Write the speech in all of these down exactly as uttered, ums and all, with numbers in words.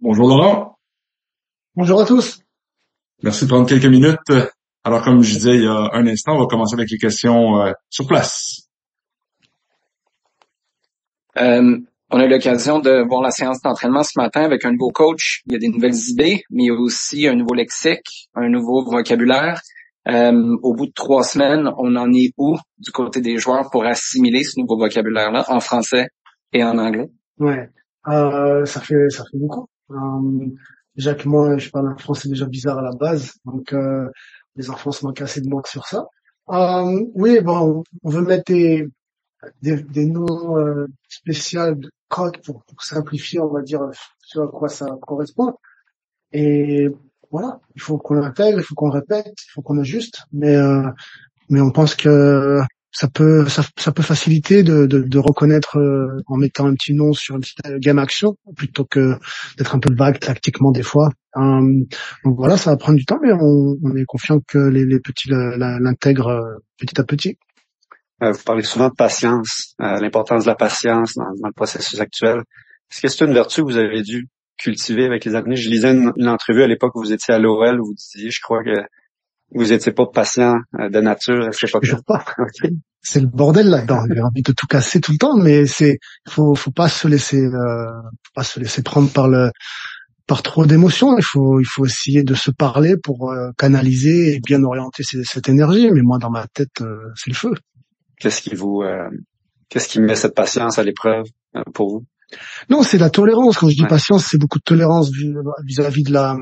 Bonjour Laurent. Bonjour à tous. Merci de prendre quelques minutes. Alors comme je disais il y a un instant, on va commencer avec les questions euh, sur place. Euh, on a eu l'occasion de voir la séance d'entraînement ce matin avec un nouveau coach. Il y a des nouvelles idées, mais il y a aussi un nouveau lexique, un nouveau vocabulaire. Euh, au bout de trois semaines, on en est où du côté des joueurs pour assimiler ce nouveau vocabulaire-là en français et en anglais? Ouais, euh, ça fait ça fait beaucoup. Euh, déjà que moi, je parle un français déjà bizarre à la base, donc euh, les enfants se manquent assez de manque sur ça. Euh, oui, bon, on veut mettre des des, des noms euh, spéciaux de crocs pour, pour simplifier, on va dire, sur à quoi ça correspond. Et voilà, il faut qu'on l'intègre, il faut qu'on répète, il faut qu'on ajuste, mais euh, mais on pense que ça peut ça, ça peut faciliter de, de, de reconnaître euh, en mettant un petit nom sur une petite gamme action plutôt que d'être un peu vague tactiquement des fois. Euh, donc voilà, ça va prendre du temps, mais on, on est confiant que les, les petits l'intègrent petit à petit. Euh, vous parlez souvent de patience, euh, l'importance de la patience dans, dans le processus actuel. Est-ce que c'est une vertu que vous avez dû cultiver avec les années? Je lisais une, une entrevue à l'époque où vous étiez à l'O L, où vous disiez, je crois que vous étiez pas patient de nature. Je sais pas. Okay. C'est le bordel là-dedans. J'ai envie de tout casser tout le temps, mais c'est faut faut pas se laisser euh, faut pas se laisser prendre par le par trop d'émotions. Il faut il faut essayer de se parler pour euh, canaliser et bien orienter ces, cette énergie. Mais moi, dans ma tête, euh, c'est le feu. Qu'est-ce qui vous euh, qu'est-ce qui met cette patience à l'épreuve euh, pour vous? Non, c'est la tolérance. Quand je dis patience, c'est beaucoup de tolérance vis-à-vis de la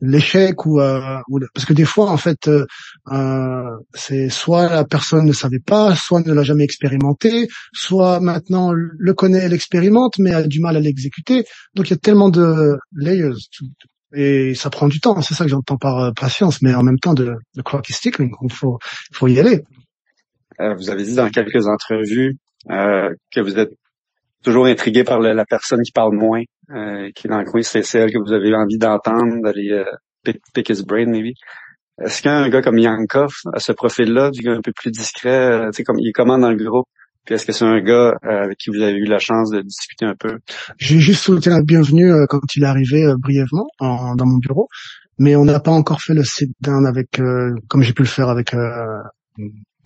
l'échec ou, euh, ou le... parce que des fois en fait euh, euh, c'est soit la personne ne savait pas, soit ne l'a jamais expérimenté, soit maintenant le connaît, l'expérimente mais a du mal à l'exécuter. Donc il y a tellement de layers et ça prend du temps. C'est ça que j'entends par euh, patience, mais en même temps de, de clock is ticking. Il faut faut y aller. Euh, vous avez dit dans quelques entrevues euh, que vous êtes toujours intrigué par le, la personne qui parle moins, euh, qui est dans le coin, c'est celle que vous avez envie d'entendre, d'aller euh, pick, pick his brain, maybe. Est-ce qu'un gars comme Yankov a ce profil-là, du gars un peu plus discret, euh, tu sais, comme il est comment dans le groupe? Puis est-ce que c'est un gars euh, avec qui vous avez eu la chance de discuter un peu? J'ai juste souhaité la bienvenue euh, quand il est arrivé euh, brièvement en, dans mon bureau, mais on n'a pas encore fait le sit-down avec, euh, comme j'ai pu le faire avec euh,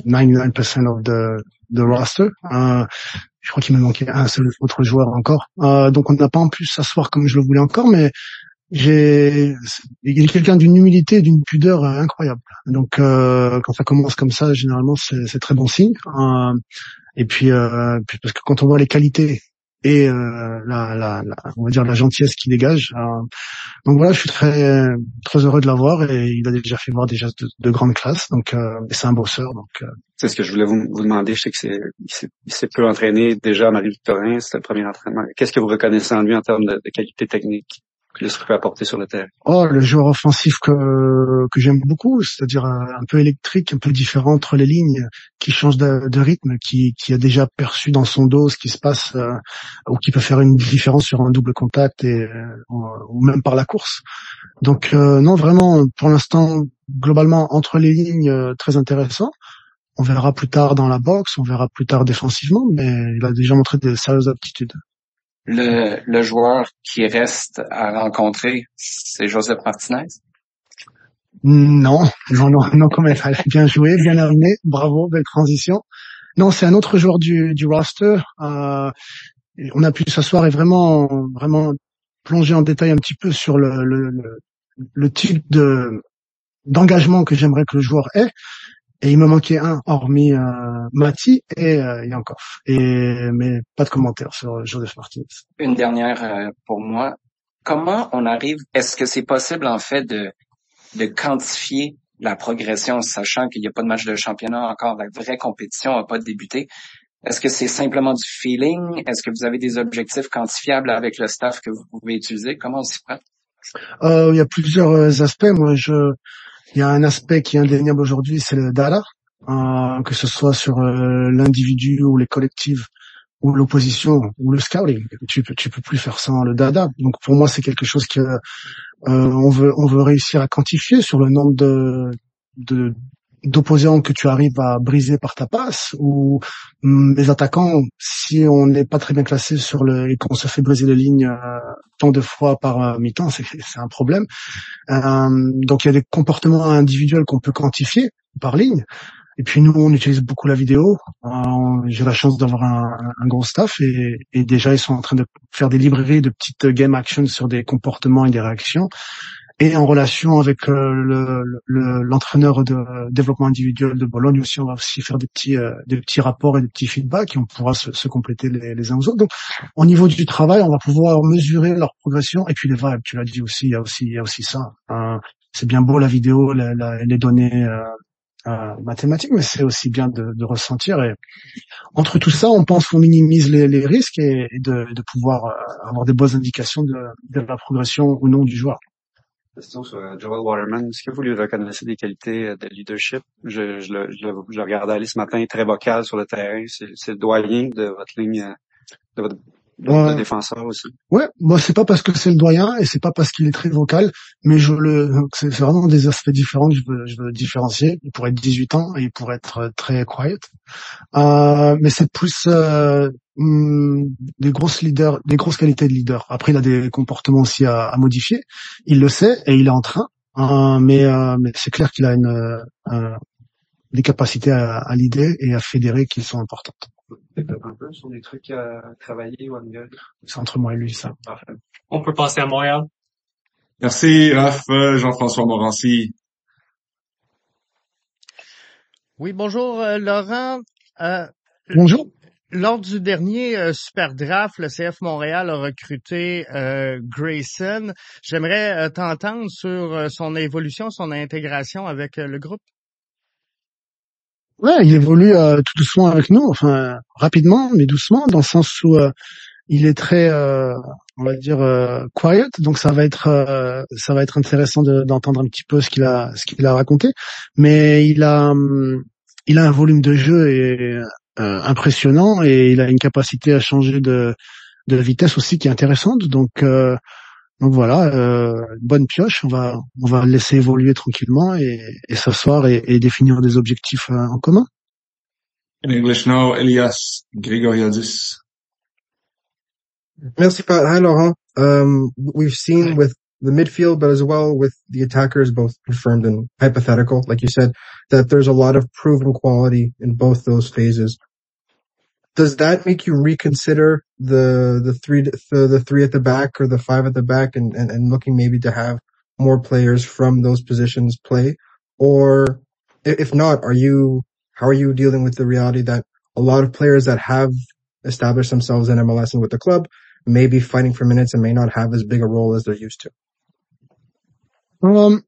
ninety-nine percent of the, the roster. Euh, Je crois qu'il me manquait un seul autre joueur encore. Euh, donc on n'a pas en plus s'asseoir comme je le voulais encore, mais j'ai il y a quelqu'un d'une humilité, d'une pudeur euh, incroyable. Donc euh, quand ça commence comme ça, généralement c'est, c'est très bon signe. Euh, et puis, euh, puis parce que quand on voit les qualités et euh, la, la, la on va dire la gentillesse qu'il dégage. Euh, donc voilà, je suis très très heureux de l'avoir et il a déjà fait voir des gestes de, de grande classe. Donc euh, c'est un bosseur. Donc euh. c'est ce que je voulais vous, vous demander. Je sais que c'est il s'est, il s'est peu entraîné déjà à Marie-Victorin. C'était le premier entraînement. Qu'est-ce que vous reconnaissez en lui en termes de, de qualité technique? Qu'est-ce qu'il peut apporter sur le terrain? Oh, le joueur offensif que que j'aime beaucoup, c'est-à-dire un peu électrique, un peu différent entre les lignes, qui change de, de rythme, qui qui a déjà perçu dans son dos ce qui se passe, euh, ou qui peut faire une différence sur un double contact et euh, ou même par la course. Donc euh, non, vraiment, pour l'instant, globalement entre les lignes, euh, très intéressant. On verra plus tard dans la boxe, on verra plus tard défensivement, mais il a déjà montré de sérieuses aptitudes. Le, le joueur qui reste à rencontrer, c'est Josef Martínez? Non, non, non, non, quand même, bien joué, bien amené, bravo, belle transition. Non, c'est un autre joueur du, du roster. Euh, on a pu s'asseoir et vraiment, vraiment plonger en détail un petit peu sur le, le, le, le type de d'engagement que j'aimerais que le joueur ait. Et il me manquait un, hormis euh, Mati et euh, Yankov. Et, mais pas de commentaires sur Josef Martínez. Une dernière euh, pour moi. Comment on arrive, est-ce que c'est possible en fait de, de quantifier la progression, sachant qu'il n'y a pas de match de championnat encore, la vraie compétition n'a pas débuté? Est-ce que c'est simplement du feeling? Est-ce que vous avez des objectifs quantifiables avec le staff que vous pouvez utiliser? Comment on s'y prend? Euh, il y a plusieurs aspects. Moi, je... Il y a un aspect qui est indéniable aujourd'hui, c'est le data, euh, que ce soit sur euh, l'individu ou les collectifs ou l'opposition ou le scouting. Tu peux, tu peux plus faire sans le data. Donc pour moi, c'est quelque chose que euh, on veut, on veut réussir à quantifier sur le nombre de, de d'opposants que tu arrives à briser par ta passe, ou hum, les attaquants, si on n'est pas très bien classé sur le, et qu'on se fait briser les lignes euh, tant de fois par euh, mi-temps, c'est, c'est un problème. Euh, donc il y a des comportements individuels qu'on peut quantifier par ligne. Et puis nous, on utilise beaucoup la vidéo. Euh, j'ai la chance d'avoir un, un gros staff et, et déjà ils sont en train de faire des librairies de petites game actions sur des comportements et des réactions. Et en relation avec euh, le, le, l'entraîneur de euh, développement individuel de Bologne aussi, on va aussi faire des petits, euh, des petits rapports et des petits feedbacks et on pourra se, se compléter les, les uns aux autres. Donc, au niveau du travail, on va pouvoir mesurer leur progression et puis les vibes. Tu l'as dit aussi, il y a aussi, il y a aussi ça. Euh, c'est bien beau la vidéo, la, la, les données euh, euh, mathématiques, mais c'est aussi bien de, de ressentir. Et entre tout ça, on pense qu'on minimise les, les risques et, et de, de pouvoir euh, avoir des bonnes indications de, de la progression ou non du joueur. Question sur Joel Waterman. Est-ce que vous lui reconnaissez des qualités de leadership? Je, je, le, je, le, je le regardais aller ce matin, très vocal sur le terrain. C'est, c'est le doyen de votre ligne, de votre de euh, défenseur aussi. Ouais, moi c'est pas parce que c'est le doyen et c'est pas parce qu'il est très vocal, mais je le, c'est, c'est vraiment des aspects différents que je veux, je veux différencier. Il pourrait être dix-huit ans et il pourrait être très quiet. Euh, mais c'est plus euh, des grosses leaders, des grosses qualités de leader. Après, il a des comportements aussi à, à modifier. Il le sait et il est en train. Euh, mais, euh, mais c'est clair qu'il a une, euh, des capacités à, à l'idée et à fédérer qui sont importantes. Un peu sur des trucs à travailler ou à améliorer. C'est entre moi et lui, ça. Parfait. On peut passer à Montréal. Merci, Raph. Jean-François Morancy. Oui, bonjour, euh, Laurent. Euh, bonjour. Lors du dernier euh, Super Draft, le C F Montréal a recruté euh, Grayson. J'aimerais euh, t'entendre sur euh, son évolution, son intégration avec euh, le groupe. Ouais, il évolue euh, tout doucement avec nous, enfin rapidement mais doucement, dans le sens où euh, il est très, euh, on va dire, euh, quiet. Donc ça va être, euh, ça va être intéressant de, d'entendre un petit peu ce qu'il a, ce qu'il a raconté. Mais il a, hum, il a un volume de jeu et Euh, impressionnant et il a une capacité à changer de, de vitesse aussi qui est intéressante. Donc, euh, donc voilà, euh, bonne pioche. On va, on va laisser évoluer tranquillement et, et s'asseoir et, et définir des objectifs euh, en commun. In English now, Elias Grigoriadis. Merci, Pat. Hi, Laurent. Um, we've seen with the midfield, but as well with the attackers, both confirmed and hypothetical, like you said, that there's a lot of proven quality in both those phases. Does that make you reconsider the the three the, the three at the back or the five at the back and, and, and looking maybe to have more players from those positions play? Or if not, are you how are you dealing with the reality that a lot of players that have established themselves in M L S and with the club may be fighting for minutes and may not have as big a role as they're used to? Um,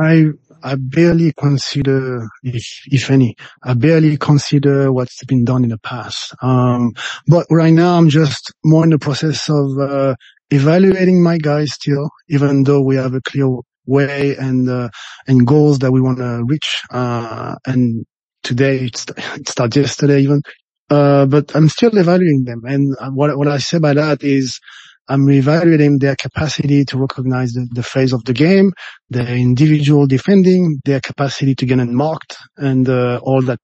I I barely consider, if if any, I barely consider what's been done in the past. Um, but right now I'm just more in the process of uh, evaluating my guys still, even though we have a clear way and uh, and goals that we want to reach. Uh, and today, it, st- it started yesterday even. Uh, but I'm still evaluating them. And what what I say by that is, I'm evaluating their capacity to recognize the, the phase of the game, their individual defending, their capacity to get unmarked, and uh, all that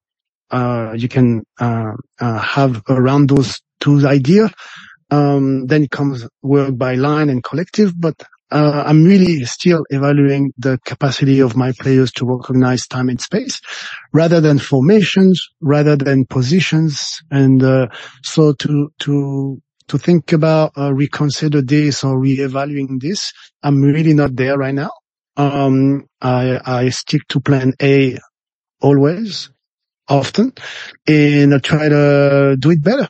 uh you can uh, uh have around those two ideas. Um Then it comes work by line and collective, but uh I'm really still evaluating the capacity of my players to recognize time and space rather than formations, rather than positions. And uh so to to... to think about uh, reconsider this or reevaluating this, I'm really not there right now. Um, I, I stick to plan A always, often, and I try to do it better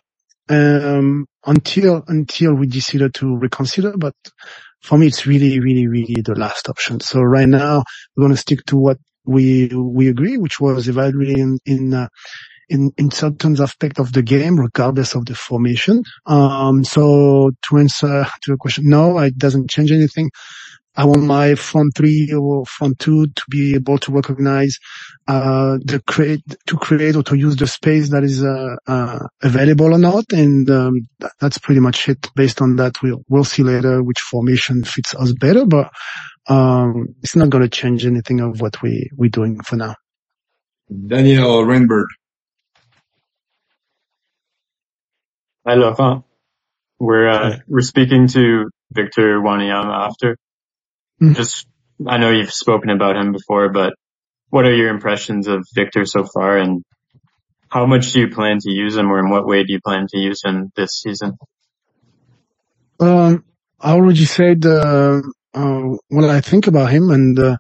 um, until until we decided to reconsider. But for me, it's really, really, really the last option. So right now, we're going to stick to what we we agree, which was evaluating in. Uh, In, in certain aspect of the game, regardless of the formation. Um, so to answer to your question, no, it doesn't change anything. I want my front three or front two to be able to recognize, uh, the create, to create or to use the space that is, uh, uh, available or not. And, um, that, that's pretty much it. Based on that, we'll, we'll see later which formation fits us better, but um, it's not going to change anything of what we, we're doing for now. Daniel Rainbird. Hi, Laurent. We're, uh, we're speaking to Victor Wanyama after. Mm-hmm. Just, I know you've spoken about him before, but what are your impressions of Victor so far, and how much do you plan to use him, or in what way do you plan to use him this season? Um, I already said uh, uh, what I think about him, and uh,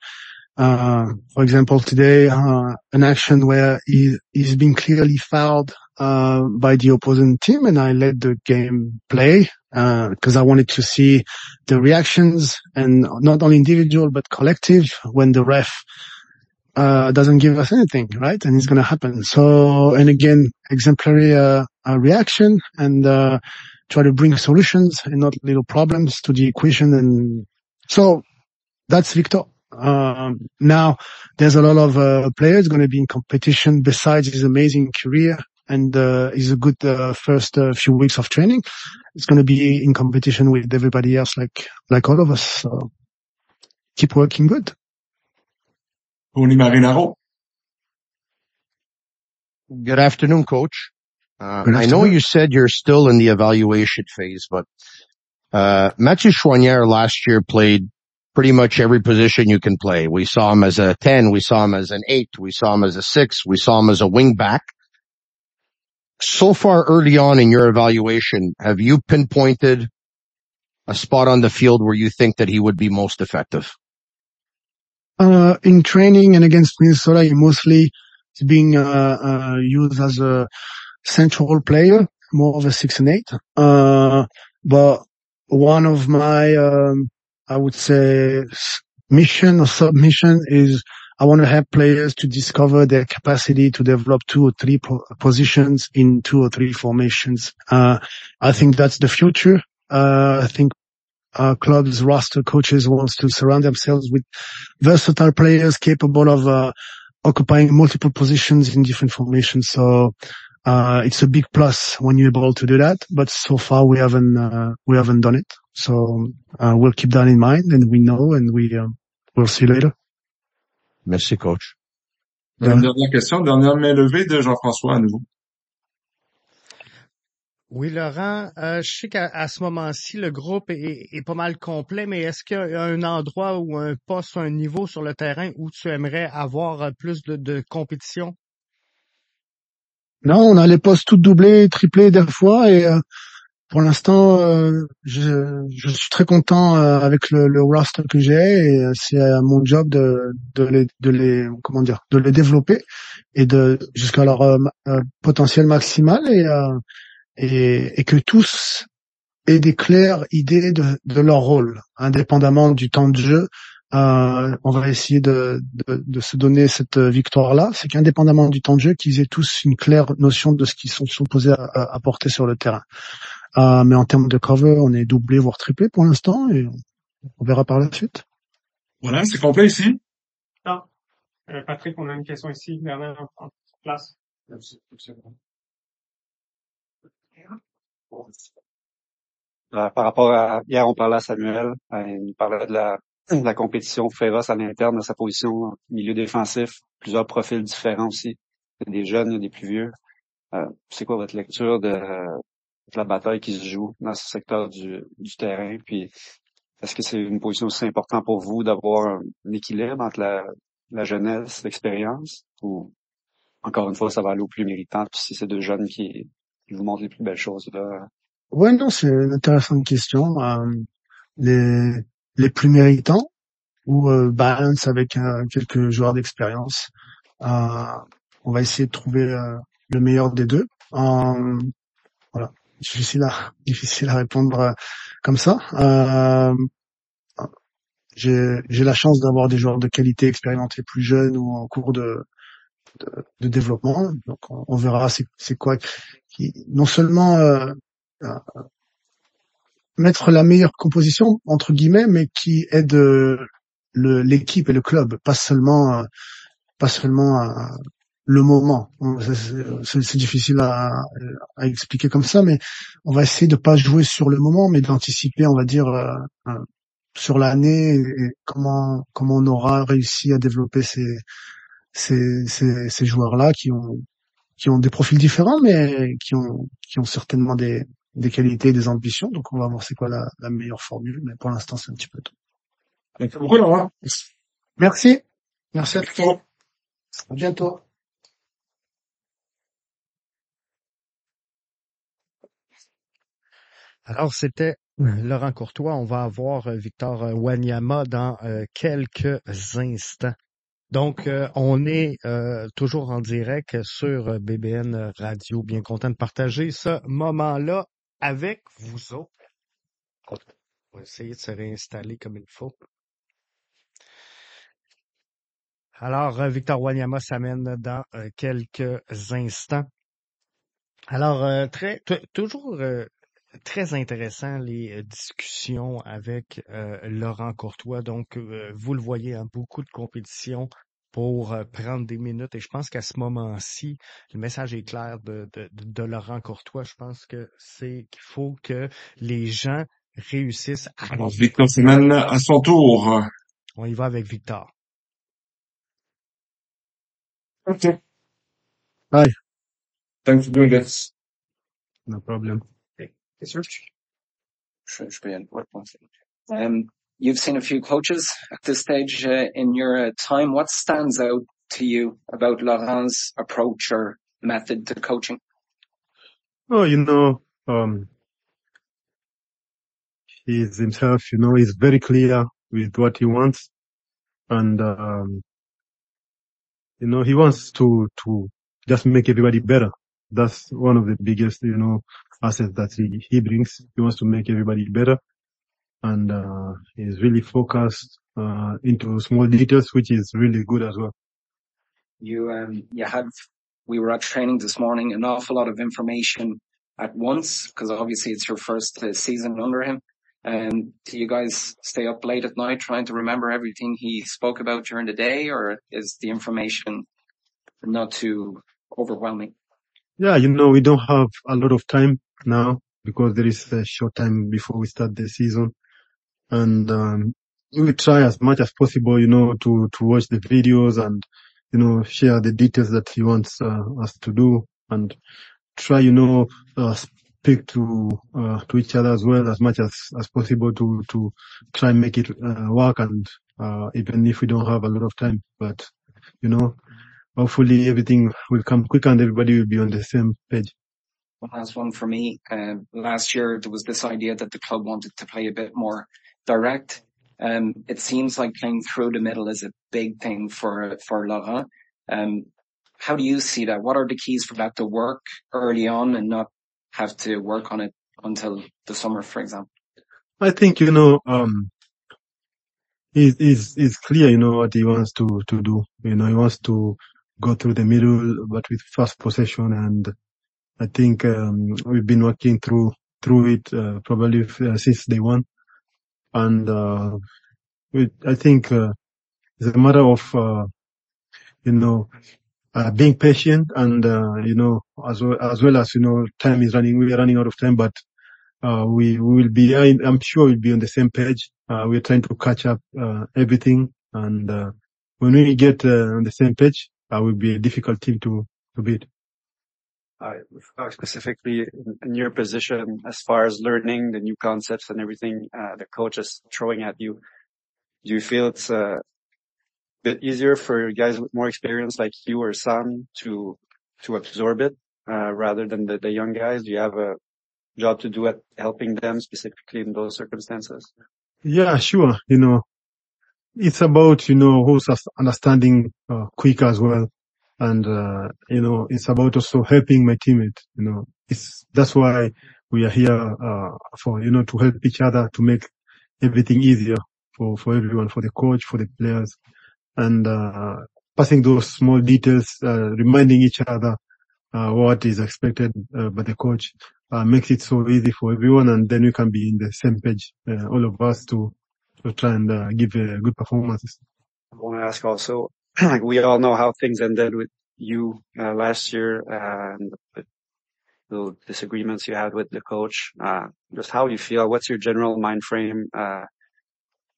uh, for example, today uh, an action where he, he's been clearly fouled uh, by the opposing team, and I let the game play because uh, I wanted to see the reactions, and not only individual but collective, when the ref Uh, doesn't give us anything, right? And it's going to happen. So, and again, exemplary uh, uh, reaction, and uh, try to bring solutions and not little problems to the equation. And so that's Victor. Uh, now, there's a lot of uh, players going to be in competition besides his amazing career, and uh, he's a good uh, first uh, few weeks of training. It's going to be in competition with everybody else, like like all of us. So keep working good. Tony Marinaro. Good afternoon, Coach. Uh, Good afternoon. I know you said you're still in the evaluation phase, but uh Mathieu Chouinier last year played pretty much every position you can play. We saw him as a ten, we saw him as an eight, we saw him as a six, we saw him as a wing back. So far early on in your evaluation, have you pinpointed a spot on the field where you think that he would be most effective? Uh, in training and against Minnesota, he mostly is being uh, uh, used as a central player, more of a six and eight. Uh, but one of my, um, I would say, mission or submission is I want to help players to discover their capacity to develop two or three po- positions in two or three formations. Uh, I think that's the future. Uh, I think Uh, clubs, roster, coaches wants to surround themselves with versatile players capable of uh, occupying multiple positions in different formations. So uh, it's a big plus when you're able to do that. But so far we haven't uh, we haven't done it. So uh, we'll keep that in mind, and we know, and we uh, we'll see later. Merci, coach. Yeah. Une dernière question, dernière main levée de Jean-François à nouveau. Oui, Laurent, euh, je sais qu'à à ce moment-ci, le groupe est, est pas mal complet, mais est-ce qu'il y a un endroit ou un poste, un niveau sur le terrain où tu aimerais avoir plus de, de compétition? Non, on a les postes tout doublés, triplés des fois, et euh, pour l'instant, euh, je, je suis très content euh, avec le, le roster que j'ai, et euh, c'est euh, mon job de, de, les, de les, comment dire, de les développer et de jusqu'à leur euh, euh, potentiel maximal, et euh, Et, et que tous aient des claires idées de, de leur rôle, indépendamment du temps de jeu. Euh, on va essayer de, de, de se donner cette victoire-là, c'est qu'indépendamment du temps de jeu, qu'ils aient tous une claire notion de ce qu'ils sont supposés apporter sur le terrain. Euh, mais en termes de cover, on est doublé, voire triplé pour l'instant, et on verra par la suite. Voilà, c'est complet ici. Non. Euh, Patrick, on a une question ici, dernière en place. Merci. Euh, par rapport à hier, on parlait à Samuel, euh, il parlait de la, de la compétition féroce à l'interne de sa position milieu défensif, plusieurs profils différents aussi, des jeunes, des plus vieux. Euh, c'est quoi votre lecture de, de la bataille qui se joue dans ce secteur du, du terrain? Puis est-ce que c'est une position aussi importante pour vous d'avoir un équilibre entre la, la jeunesse, l'expérience, ou encore une fois ça va aller au plus méritant, puis si c'est deux jeunes qui qui vous montre les plus belles choses là? Ouais, non, c'est une intéressante question. Euh, les les plus méritants ou euh, balance avec euh, quelques joueurs d'expérience. Euh, on va essayer de trouver euh, le meilleur des deux. Euh, voilà, difficile à difficile à répondre euh, comme ça. Euh, j'ai j'ai la chance d'avoir des joueurs de qualité expérimentés plus jeunes ou en cours de De, de développement, donc on, on verra c'est, c'est quoi qui, non seulement euh, euh, mettre la meilleure composition entre guillemets, mais qui aide euh, le, l'équipe et le club, pas seulement euh, pas seulement euh, le moment. C'est, c'est, c'est difficile à, à expliquer comme ça, mais on va essayer de pas jouer sur le moment, mais d'anticiper, on va dire euh, euh, sur l'année et comment comment on aura réussi à développer ces ces ces, ces joueurs-là qui ont qui ont des profils différents mais qui ont qui ont certainement des des qualités et des ambitions. Donc on va voir c'est quoi la, la meilleure formule, mais pour l'instant c'est un petit peu tôt. Avec beaucoup Laurent. Merci. Merci à tous. À bientôt. Alors, c'était Laurent Courtois. On va avoir Victor Wanyama dans euh, quelques instants. Donc, euh, on est euh, toujours en direct sur B B N Radio. Bien content de partager ce moment-là avec vous autres. On va essayer de se réinstaller comme il faut. Alors, Victor Wanyama s'amène dans euh, quelques instants. Alors, euh, très t- toujours... Euh, Très intéressant les discussions avec euh, Laurent Courtois. Donc, euh, vous le voyez, hein, beaucoup de compétitions pour euh, prendre des minutes. Et je pense qu'à ce moment-ci, le message est clair de, de, de Laurent Courtois. Je pense que c'est qu'il faut que les gens réussissent. À... Alors, Victor Semen à son tour. On y va avec Victor. OK. Hi. Thanks for doing this. No problem. Um, you've seen a few coaches at this stage uh, in your uh, time. What stands out to you about Laurent's approach or method to coaching? Oh, you know, um, he's himself, you know, he's very clear with what he wants. And, um, you know, he wants to, to just make everybody better. That's one of the biggest, you know, assets that he, he brings. He wants to make everybody better. And, uh, he's really focused, uh, into small details, which is really good as well. You, um, you had, we were at training this morning, an awful lot of information at once, because obviously it's your first uh, season under him. And do you guys stay up late at night trying to remember everything he spoke about during the day, or is the information not too overwhelming? Yeah, you know, we don't have a lot of time now because there is a short time before we start the season. And, um, we try as much as possible, you know, to, to watch the videos and, you know, share the details that he wants uh, us to do and try, you know, uh, speak to, uh, to each other as well as much as, as possible to, to try and make it uh, work. And, uh, even if we don't have a lot of time, but, you know, hopefully everything will come quick and everybody will be on the same page. One last one for me. Um, last year there was this idea that the club wanted to play a bit more direct. Um, it seems like playing through the middle is a big thing for for Laurent. Um, how do you see that? What are the keys for that to work early on and not have to work on it until the summer, for example? I think, you know, um it's it's it's clear, you know, what he wants to to do. You know, he wants to go through the middle, but with fast possession. And I think um, we've been working through through it uh, probably uh, since day one. And uh, we, I think uh, it's a matter of uh, you know uh, being patient, and uh, you know as well, as well as you know time is running. We are running out of time, but uh, we, we will be. I, I'm sure we'll be on the same page. Uh, we're trying to catch up uh, everything, and uh, when we get uh, on the same page. That would be a difficult team to, to beat. Uh, specifically in your position, as far as learning the new concepts and everything uh, the coach is throwing at you, do you feel it's uh, a bit easier for guys with more experience like you or Sam to to absorb it uh, rather than the, the young guys? Do you have a job to do at helping them specifically in those circumstances? Yeah, sure. You know, it's about, you know, who's understanding uh, quick as well. And, uh, you know, it's about also helping my teammate, you know. It's, that's why we are here, uh, for, you know, to help each other, to make everything easier for, for everyone, for the coach, for the players. And, uh, passing those small details, uh, reminding each other, uh, what is expected uh, by the coach, uh, makes it so easy for everyone. And then we can be in the same page, uh, all of us to, to try and uh, give uh, good performances. I want to ask also, like we all know how things ended with you uh, last year uh, and the little disagreements you had with the coach. Uh, just how you feel, what's your general mind frame uh,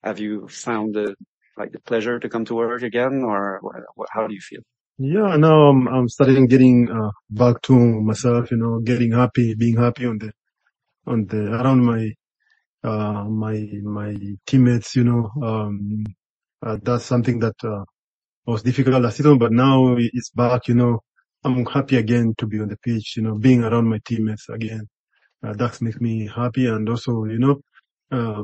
have you found the, like the pleasure to come to work again, or what, how do you feel? Yeah, now I'm, I'm starting getting uh, back to myself, you know, getting happy, being happy on the, on the, around my, uh, my, my teammates, you know, um, uh, that's something that, uh, was difficult last season, but now it's back, you know, I'm happy again to be on the pitch, you know, being around my teammates again. Uh, that makes me happy. And also, you know, uh,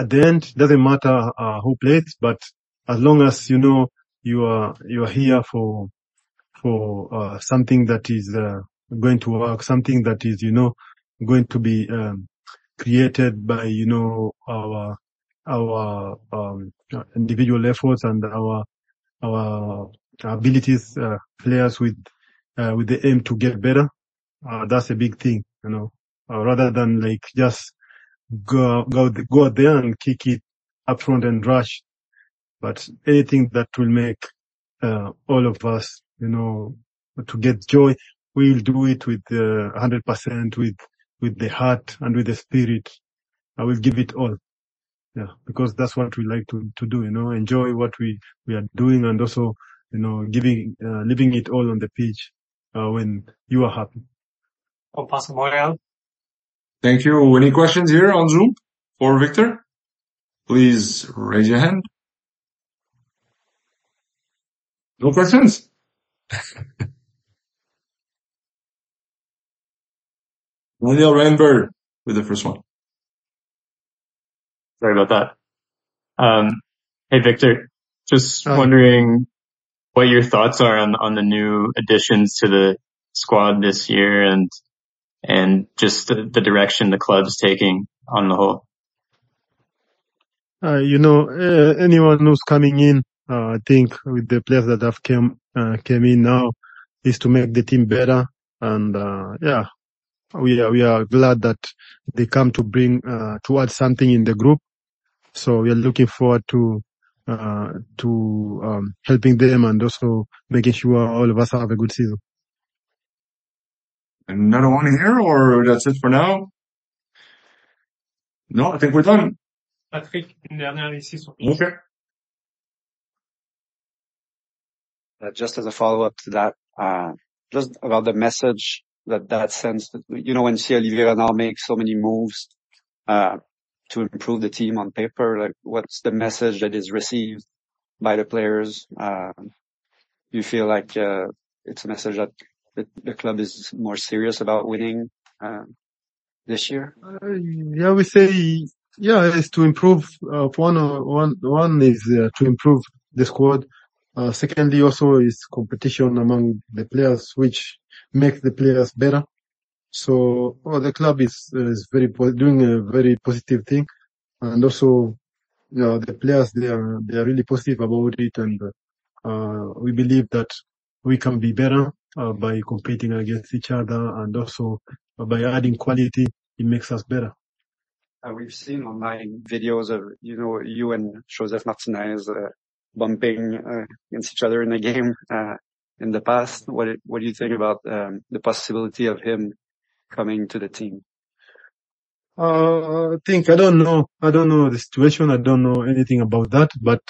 at the end, doesn't matter uh, who plays, but as long as, you know, you are, you are here for, for, uh, something that is, uh, going to work, something that is, you know, going to be, um, created by, you know, our, our, um, individual efforts and our, our abilities, uh, players with, uh, with the aim to get better. Uh, that's a big thing, you know. Uh, rather than like just go go go out there and kick it up front and rush, but anything that will make uh, all of us, you know, to get joy, we'll do it with uh, one hundred percent, with with the heart and with the spirit. I will give it all, yeah, because that's what we like to to do, you know, enjoy what we we are doing, and also, you know, giving uh, leaving it all on the pitch uh, when you are happy. I'll pass the ball out. Thank you. Any questions here on Zoom for Victor? Please raise your hand. No questions? Daniel Randberg with the first one. Sorry about that. Um, hey, Victor. Just Hi. wondering what your thoughts are on, on the new additions to the squad this year, and and just the, the direction the club's taking on the whole. Uh, you know, uh, anyone who's coming in, uh, I think with the players that have came, uh, came in now, is to make the team better. And, uh, yeah, we are, we are glad that they come to bring, uh, to add something in the group. So we are looking forward to, uh, to, um, helping them and also making sure all of us have a good season. Another one here, or that's it for now? No, I think we're done. Patrick, une dernière ici sur P C. Okay. Uh, just as a follow-up to that, uh, just about the message that that sends, you know, when you see Olivier Renard make so many moves, uh, to improve the team on paper, like, what's the message that is received by the players? Uh, you feel like, uh, it's a message that The, the club is more serious about winning uh, this year? Uh, yeah, we say, yeah, it's to improve. Uh, one, one, one is uh, to improve the squad. Uh, secondly, also is competition among the players, which makes the players better. So oh, the club is uh, is very doing a very positive thing, and also, you know, the players they are they are really positive about it, and uh, we believe that we can be better. Uh, by competing against each other, and also uh, by adding quality, it makes us better. Uh, we've seen online videos of, you know, you and Josef Martínez uh, bumping uh, against each other in a game uh, in the past. What, what do you think about um, the possibility of him coming to the team? Uh, I think, I don't know. I don't know the situation. I don't know anything about that. But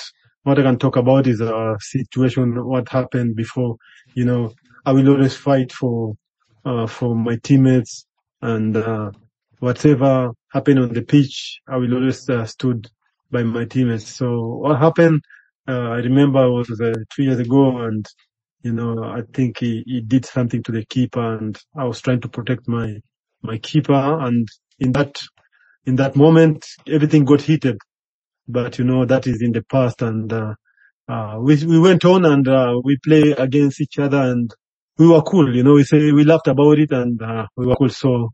what I can talk about is a situation, what happened before, you know. I will always fight for, uh, for my teammates, and, uh, whatever happened on the pitch, I will always uh, stood by my teammates. So what happened, uh, I remember it was uh, three years ago, and, you know, I think he, he did something to the keeper, and I was trying to protect my, my keeper. And in that, in that moment, everything got heated. But, you know, that is in the past, and, uh, uh, we, we went on, and, uh, we play against each other, and, we were cool, you know, we say, we laughed about it, and uh, we were cool, so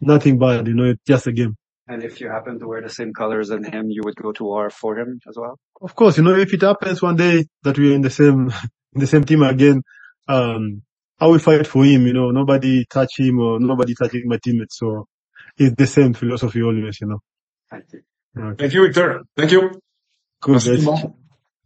nothing bad, you know, it's just a game. And if you happen to wear the same colors than him, you would go to war for him as well? Of course, you know, if it happens one day that we're in the same, in the same team again, um, I will fight for him, you know, nobody touch him or nobody touching my teammates, so it's the same philosophy always, you know. Thank you. Okay. Thank you, Victor. Thank you. Good.